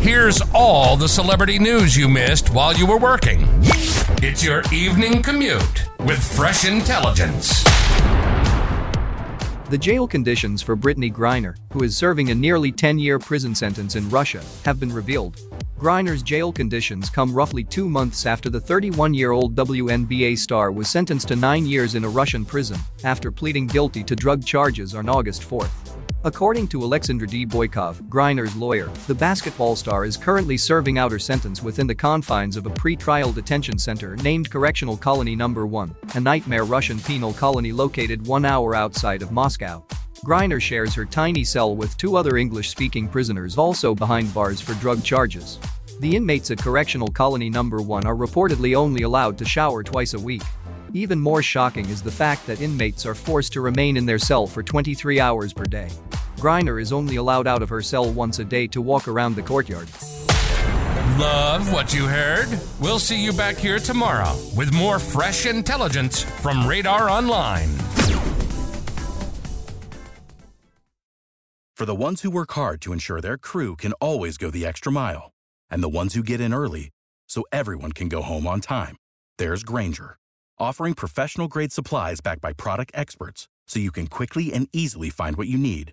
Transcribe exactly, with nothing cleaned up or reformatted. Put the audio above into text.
Here's all the celebrity news you missed while you were working. It's your evening commute with fresh intelligence. The jail conditions for Brittney Griner, who is serving a nearly ten-year prison sentence in Russia, have been revealed. Griner's jail conditions come roughly two months after the thirty-one-year-old W N B A star was sentenced to nine years in a Russian prison after pleading guilty to drug charges on August fourth. According to Alexandra D. Boykov, Griner's lawyer, the basketball star is currently serving out her sentence within the confines of a pre-trial detention center named Correctional Colony number one, a nightmare Russian penal colony located one hour outside of Moscow. Griner shares her tiny cell with two other English-speaking prisoners also behind bars for drug charges. The inmates at Correctional Colony number one are reportedly only allowed to shower twice a week. Even more shocking is the fact that inmates are forced to remain in their cell for twenty-three hours per day. Griner is only allowed out of her cell once a day to walk around the courtyard. Love what you heard? We'll see you back here tomorrow with more fresh intelligence from Radar Online. For the ones who work hard to ensure their crew can always go the extra mile, and the ones who get in early so everyone can go home on time, there's Grainger, offering professional-grade supplies backed by product experts so you can quickly and easily find what you need.